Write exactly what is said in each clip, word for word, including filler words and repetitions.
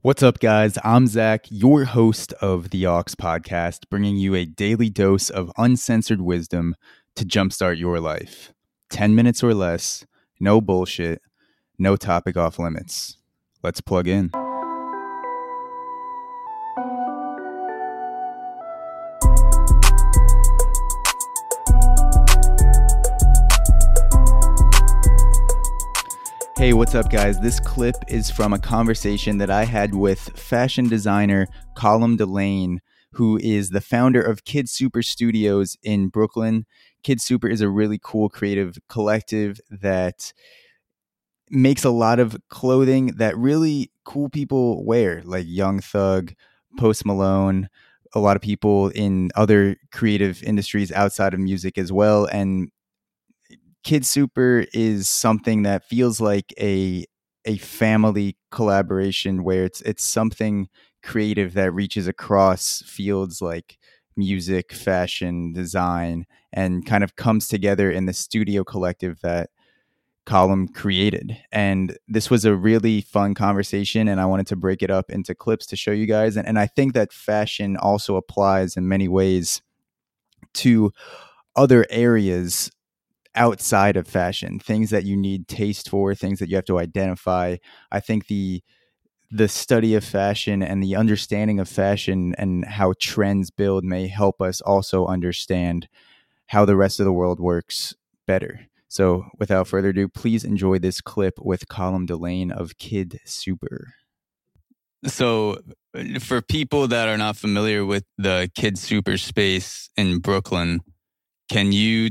What's up, guys? I'm Zach, your host of the Aux Podcast, bringing you a daily dose of uncensored wisdom to jumpstart your life. ten minutes or less, no bullshit, no topic off limits. Let's plug in. Hey, what's up, guys? This clip is from a conversation that I had with fashion designer Colm Dillane, who is the founder of Kid Super Studios in Brooklyn. Kid Super is a really cool creative collective that makes a lot of clothing that really cool people wear, like Young Thug, Post Malone, a lot of people in other creative industries outside of music as well. And Kid Super is something that feels like a a family collaboration where it's it's something creative that reaches across fields like music, fashion, design, and kind of comes together in the studio collective that Colm created. And this was a really fun conversation, and I wanted to break it up into clips to show you guys. And, and I think that fashion also applies in many ways to other areas outside of fashion, things that you need taste for, things that you have to identify. I think the the study of fashion and the understanding of fashion and how trends build may help us also understand how the rest of the world works better. So without further ado, please enjoy this clip with Colm Dillane of Kid Super. So for people that are not familiar with the Kid Super space in Brooklyn, can you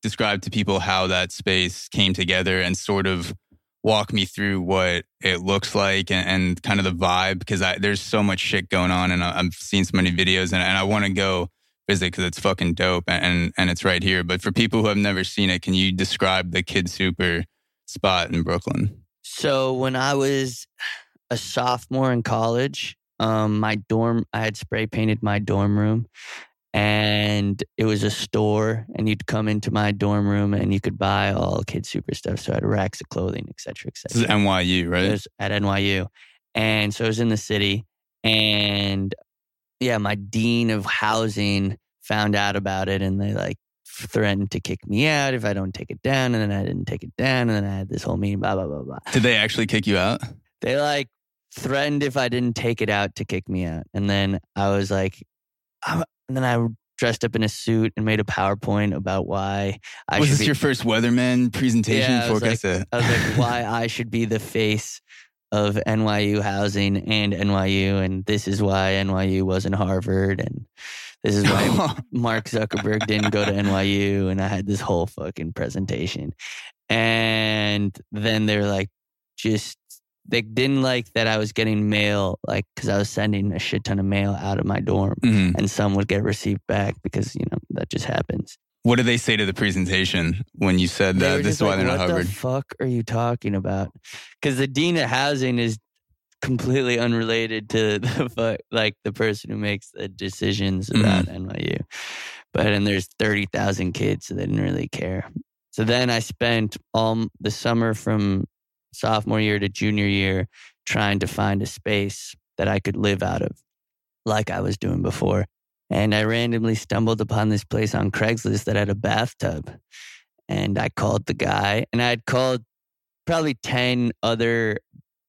describe to people how that space came together and sort of walk me through what it looks like and, and kind of the vibe? Because I, there's so much shit going on, and I, I've seen so many videos, and, and I want to go visit because it's fucking dope and, and it's right here. But for people who have never seen it, can you describe the Kid Super spot in Brooklyn? So when I was a sophomore in college, um, my dorm, I had spray painted my dorm room. And it was a store, and you'd come into my dorm room and you could buy all Kid Super stuff. So I had racks of clothing, et cetera, et cetera. This is N Y U, right? It was at N Y U. And so I was in the city. And yeah, my dean of housing found out about it, and they like threatened to kick me out if I don't take it down. And then I didn't take it down. And then I had this whole meeting, blah, blah, blah, blah. Did they actually kick you out? They like threatened if I didn't take it out to kick me out. And then I was like, I'm And then I dressed up in a suit and made a PowerPoint about why I was should this be, your first weatherman presentation? Yeah, I, was like, I was like, why I should be the face of N Y U housing and N Y U, and this is why N Y U wasn't Harvard, and this is why Mark Zuckerberg didn't go to N Y U, and I had this whole fucking presentation. And then they were like, just, they didn't like that I was getting mail, like, because I was sending a shit ton of mail out of my dorm, mm-hmm. and some would get received back because, you know, that just happens. What did they say to the presentation when you said they that? This is why like, they're not Harvard. What the fuck are you talking about? Because the dean of housing is completely unrelated to the like the person who makes the decisions about mm-hmm. N Y U. But and there's thirty thousand kids, so they didn't really care. So then I spent all the summer from sophomore year to junior year trying to find a space that I could live out of like I was doing before. And I randomly stumbled upon this place on Craigslist that had a bathtub. And I called the guy, and I had called probably ten other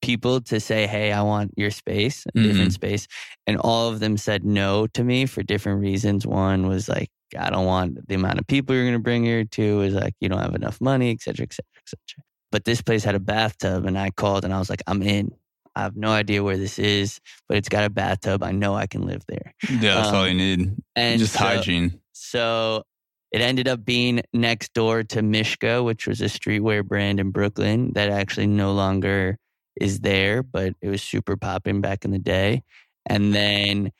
people to say, hey, I want your space, a mm-hmm. different space. And all of them said no to me for different reasons. One was like, I don't want the amount of people you're going to bring here. Two is like, you don't have enough money, et cetera, et cetera, et cetera. But this place had a bathtub, and I called and I was like, I'm in. I have no idea where this is, but it's got a bathtub. I know I can live there. Yeah, that's um, all you need. And just so, hygiene. So it ended up being next door to Mishka, which was a streetwear brand in Brooklyn that actually no longer is there, but it was super popping back in the day. And then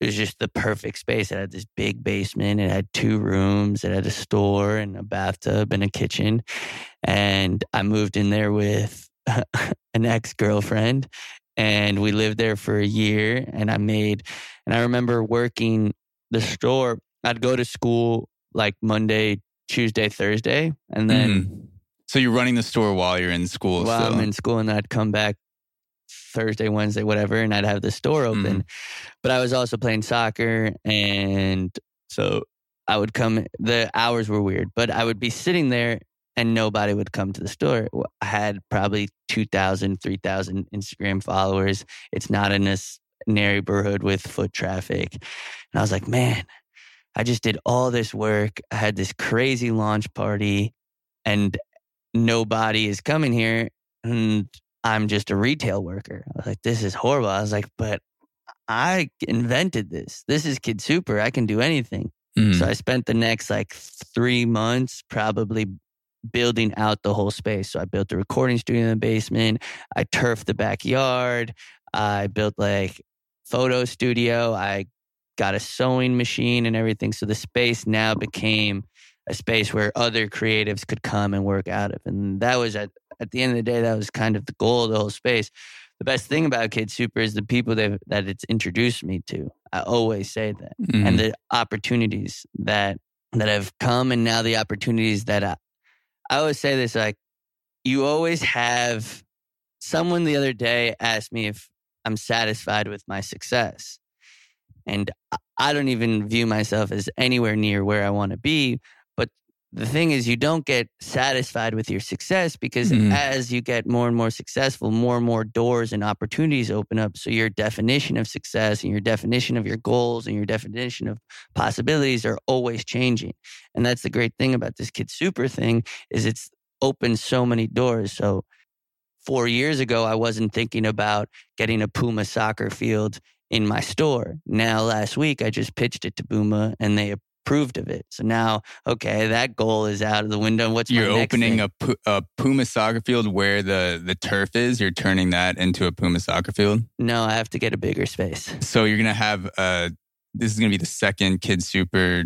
it was just the perfect space. It had this big basement. It had two rooms. It had a store and a bathtub and a kitchen. And I moved in there with an ex-girlfriend, and we lived there for a year. And I made, and I remember working the store. I'd go to school like Monday, Tuesday, Thursday. And then. Mm. So you're running the store while you're in school. While so. I'm in school, and then I'd come back Thursday, Wednesday, whatever, and I'd have the store open. Mm. But I was also playing soccer, and so I would come, the hours were weird, but I would be sitting there and nobody would come to the store. I had probably two thousand, three thousand Instagram followers. It's not in this neighborhood with foot traffic. And I was like, man, I just did all this work. I had this crazy launch party and nobody is coming here. And I'm just a retail worker. I was like, this is horrible. I was like, but I invented this. This is Kid Super. I can do anything. Mm. So I spent the next like three months probably building out the whole space. So I built the recording studio in the basement. I turfed the backyard. I built like photo studio. I got a sewing machine and everything. So the space now became a space where other creatives could come and work out of. And that was at, at the end of the day, that was kind of the goal of the whole space. The best thing about Kid Super is the people that that it's introduced me to. I always say that. Mm-hmm. And the opportunities that that have come, and now the opportunities that I, I always say this, like, you always have, someone the other day asked me if I'm satisfied with my success. And I don't even view myself as anywhere near where I want to be. But the thing is, you don't get satisfied with your success, because mm. as you get more and more successful, more and more doors and opportunities open up. So your definition of success and your definition of your goals and your definition of possibilities are always changing. And that's the great thing about this Kid Super thing, is it's opened so many doors. So four years ago, I wasn't thinking about getting a Puma soccer field in my store. Now, last week, I just pitched it to Puma and they approved of it. So now, okay, that goal is out of the window. What's You're my next opening a, a Puma soccer field where the, the turf is. You're turning that into a Puma soccer field? No, I have to get a bigger space. So you're going to have, uh, this is going to be the second Kid Super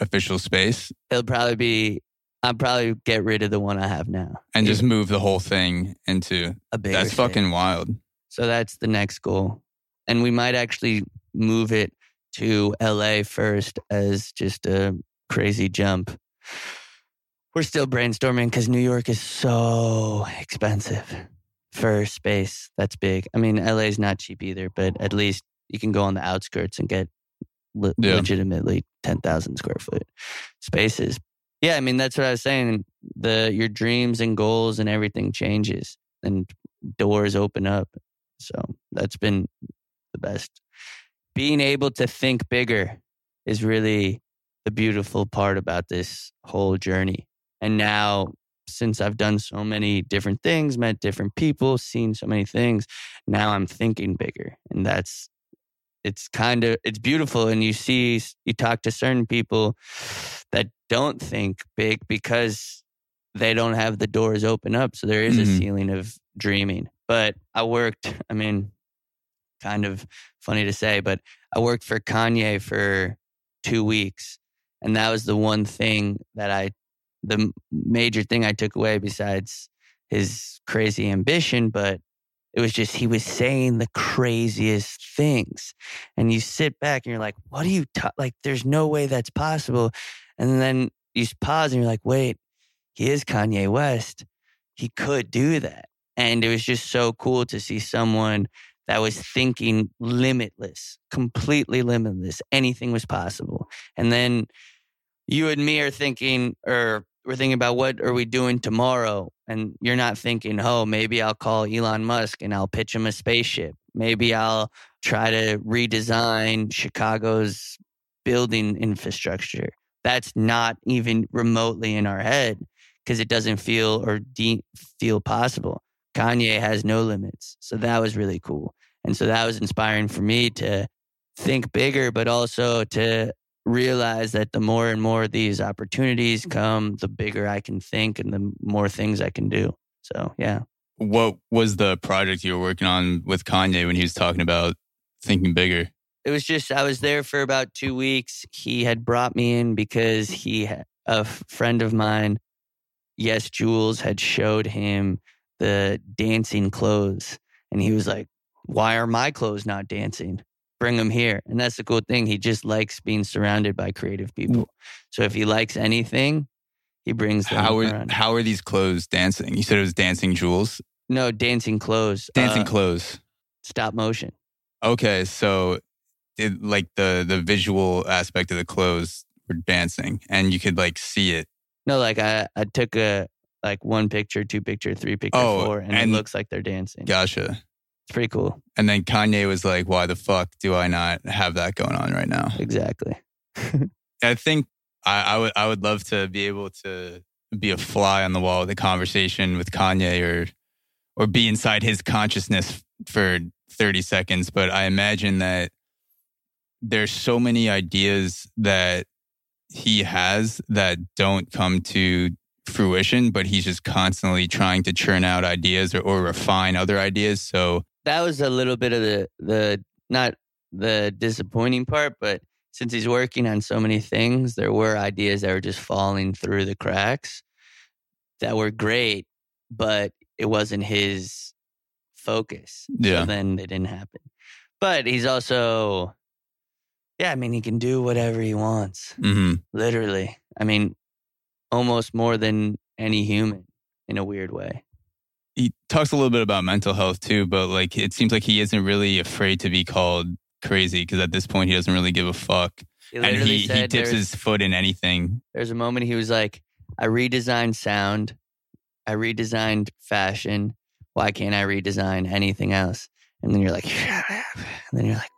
official space? It'll probably be, I'll probably get rid of the one I have now. And yeah. just move the whole thing into a bigger That's space. Fucking wild. So that's the next goal. And we might actually move it to L A first as just a crazy jump. We're still brainstorming because New York is so expensive for space. That's big. I mean, L A is not cheap either, but at least you can go on the outskirts and get le- yeah. legitimately ten thousand square foot spaces. Yeah, I mean, that's what I was saying. The your dreams and goals and everything changes and doors open up. So that's been the best. Being able to think bigger is really the beautiful part about this whole journey. And now, since I've done so many different things, met different people, seen so many things, now I'm thinking bigger. And that's, it's kind of, it's beautiful. And you see, you talk to certain people that don't think big because they don't have the doors open up. So there is mm-hmm. a ceiling of dreaming. But I worked, I mean, kind of funny to say, but I worked for Kanye for two weeks. And that was the one thing that I, the major thing I took away besides his crazy ambition, but it was just, he was saying the craziest things. And you sit back and you're like, what do you, ta-? like, there's no way that's possible. And then you pause and you're like, wait, he is Kanye West. He could do that. And it was just so cool to see someone that was thinking limitless, completely limitless. Anything was possible. And then you and me are thinking, or we're thinking about what are we doing tomorrow? And you're not thinking, oh, maybe I'll call Elon Musk and I'll pitch him a spaceship. Maybe I'll try to redesign Chicago's building infrastructure. That's not even remotely in our head because it doesn't feel or de- feel possible. Kanye has no limits. So that was really cool. And so that was inspiring for me to think bigger, but also to realize that the more and more these opportunities come, the bigger I can think and the more things I can do. So, yeah. What was the project you were working on with Kanye when he was talking about thinking bigger? It was just, I was there for about two weeks. He had brought me in because he, a friend of mine, yes, Jules, had showed him the dancing clothes. And he was like, why are my clothes not dancing? Bring them here. And that's the cool thing. He just likes being surrounded by creative people. So if he likes anything, he brings them how are, around. How are these clothes dancing? You said it was dancing Jules? No, dancing clothes. Dancing uh, clothes. Stop motion. Okay, so it, like the the visual aspect of the clothes were dancing, and you could like see it. No, like I, I took a like one picture, two picture, three picture, oh, four, and, and it looks like they're dancing. Gotcha. It's pretty cool. And then Kanye was like, why the fuck do I not have that going on right now? Exactly. I think I, I would I would love to be able to be a fly on the wall with a conversation with Kanye or or be inside his consciousness for thirty seconds. But I imagine that there's so many ideas that he has that don't come to fruition, but he's just constantly trying to churn out ideas or, or refine other ideas. So that was a little bit of the, the, not the disappointing part, but since he's working on so many things, there were ideas that were just falling through the cracks that were great, but it wasn't his focus. Yeah. So then they didn't happen. But he's also, yeah, I mean, he can do whatever he wants. Mm-hmm. Literally. I mean, almost more than any human in a weird way. He talks a little bit about mental health too, but like, it seems like he isn't really afraid to be called crazy because at this point he doesn't really give a fuck. He and he, he tips his foot in anything. There's a moment he was like, I redesigned sound. I redesigned fashion. Why can't I redesign anything else? And then you're like, shut up. And then you're like,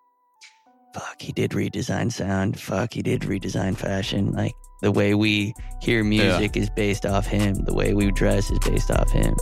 fuck, he did redesign sound. Fuck, he did redesign fashion. Like the way we hear music yeah. is based off him. The way we dress is based off him.